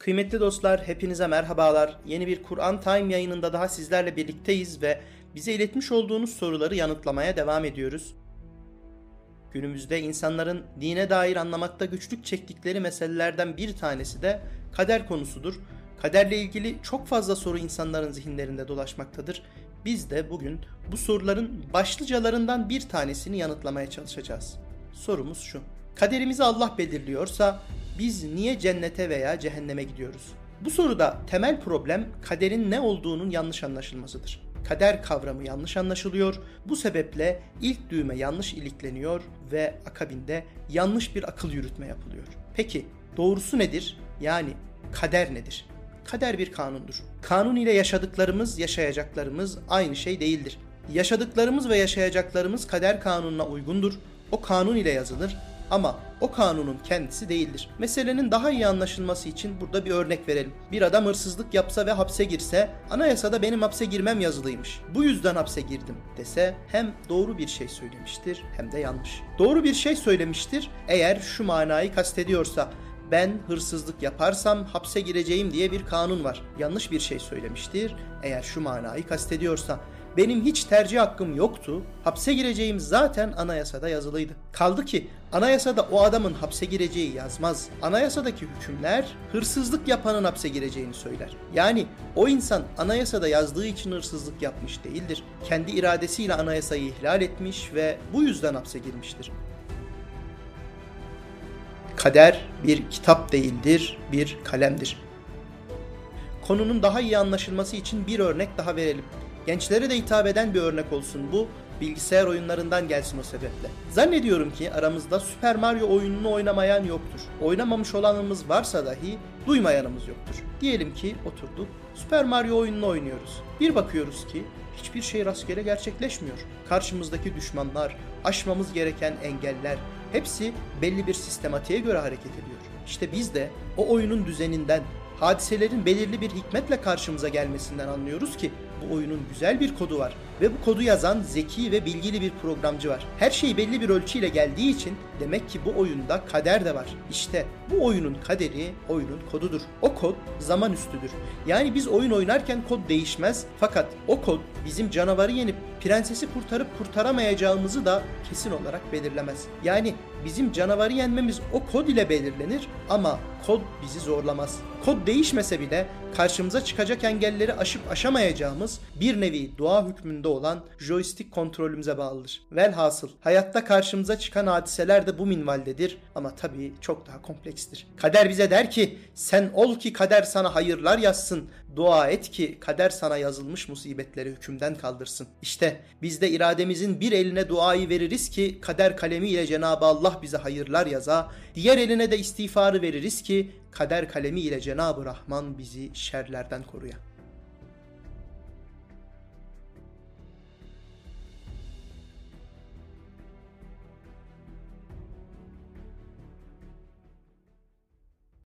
Kıymetli dostlar, hepinize merhabalar. Yeni bir Kur'an Time yayınında daha sizlerle birlikteyiz ve bize iletmiş olduğunuz soruları yanıtlamaya devam ediyoruz. Günümüzde insanların dine dair anlamakta güçlük çektikleri meselelerden bir tanesi de kader konusudur. Kaderle ilgili çok fazla soru insanların zihinlerinde dolaşmaktadır. Biz de bugün bu soruların başlıcalarından bir tanesini yanıtlamaya çalışacağız. Sorumuz şu: kaderimizi Allah belirliyorsa biz niye cennete veya cehenneme gidiyoruz? Bu soruda temel problem kaderin ne olduğunun yanlış anlaşılmasıdır. Kader kavramı yanlış anlaşılıyor, bu sebeple ilk düğme yanlış ilikleniyor ve akabinde yanlış bir akıl yürütme yapılıyor. Peki doğrusu nedir? Yani kader nedir? Kader bir kanundur. Kanun ile yaşadıklarımız, yaşayacaklarımız aynı şey değildir. Yaşadıklarımız ve yaşayacaklarımız kader kanununa uygundur. O kanun ile yazılır ama o kanunun kendisi değildir. Meselenin daha iyi anlaşılması için burada bir örnek verelim. Bir adam hırsızlık yapsa ve hapse girse, anayasada benim hapse girmem yazılıymış, bu yüzden hapse girdim dese hem doğru bir şey söylemiştir hem de yanlış. Doğru bir şey söylemiştir eğer şu manayı kastediyorsa: ben hırsızlık yaparsam hapse gireceğim diye bir kanun var. Yanlış bir şey söylemiştir eğer şu manayı kastediyorsa: benim hiç tercih hakkım yoktu, hapse gireceğim zaten anayasada yazılıydı. Kaldı ki anayasada o adamın hapse gireceği yazmaz. Anayasadaki hükümler hırsızlık yapanın hapse gireceğini söyler. Yani o insan anayasada yazdığı için hırsızlık yapmış değildir. Kendi iradesiyle anayasayı ihlal etmiş ve bu yüzden hapse girmiştir. Kader bir kitap değildir, bir kalemdir. Konunun daha iyi anlaşılması için bir örnek daha verelim. Gençlere de hitap eden bir örnek olsun bu. Bilgisayar oyunlarından gelsin o sebeple. Zannediyorum ki aramızda Super Mario oyununu oynamayan yoktur. Oynamamış olanımız varsa dahi duymayanımız yoktur. Diyelim ki oturduk, Super Mario oyununu oynuyoruz. Bir bakıyoruz ki hiçbir şey rastgele gerçekleşmiyor. Karşımızdaki düşmanlar, aşmamız gereken engeller, hepsi belli bir sistematiğe göre hareket ediyor. İşte biz de o oyunun düzeninden, hadiselerin belirli bir hikmetle karşımıza gelmesinden anlıyoruz ki bu oyunun güzel bir kodu var ve bu kodu yazan zeki ve bilgili bir programcı var. Her şey belli bir ölçüyle geldiği için demek ki bu oyunda kader de var. İşte bu oyunun kaderi oyunun kodudur. O kod zaman üstüdür. Yani biz oyun oynarken kod değişmez, fakat o kod bizim canavarı yenip prensesi kurtarıp kurtaramayacağımızı da kesin olarak belirlemez. Yani bizim canavarı yenmemiz o kod ile belirlenir ama kod bizi zorlamaz. Kod değişmese bile karşımıza çıkacak engelleri aşıp aşamayacağımız bir nevi doğa hükmünde olan joystick kontrolümüze bağlıdır. Velhasıl hayatta karşımıza çıkan hadiseler de bu minvaldedir ama tabii çok daha komplekstir. Kader bize der ki sen ol ki kader sana hayırlar yazsın, dua et ki kader sana yazılmış musibetleri hükümden kaldırsın. İşte biz de irademizin bir eline duayı veririz ki kader kalemiyle Cenab-ı Allah bize hayırlar yaza, diğer eline de istiğfarı veririz ki kader kalemiyle Cenab-ı Rahman bizi şerlerden koruya.